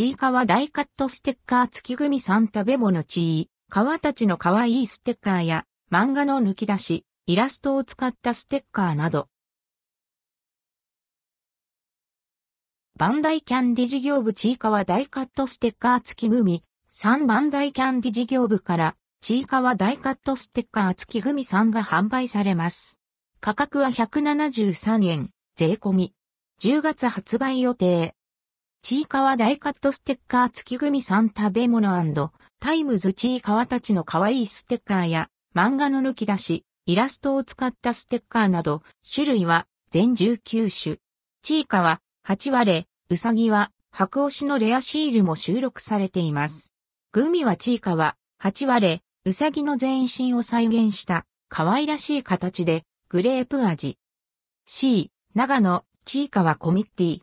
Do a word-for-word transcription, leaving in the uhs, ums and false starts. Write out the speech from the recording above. ちいかわ大カットステッカー月組さん食べ物ちいかわたちのかわいいステッカーや漫画の抜き出し、イラストを使ったステッカーなど。バンダイキャンディ事業部ちいかわ大カットステッカー月組さんバンダイキャンディ事業部からちいかわ大カットステッカー月組さんが販売されます。価格はひゃくななじゅうさんえん、税込み。じゅうがつ発売予定。ちいかわ大カットステッカー月組さん食べ物&タイムズちいかわたちのかわいいステッカーや漫画の抜き出し、イラストを使ったステッカーなど、種類は全じゅうきゅう種。ちいかわ、はち割れ、うさぎは、白押しのレアシールも収録されています。グミはちいかわ、はち割れ、うさぎの全身を再現した、可愛らしい形で、グレープ味。C、長野、ちいかわコミッティ。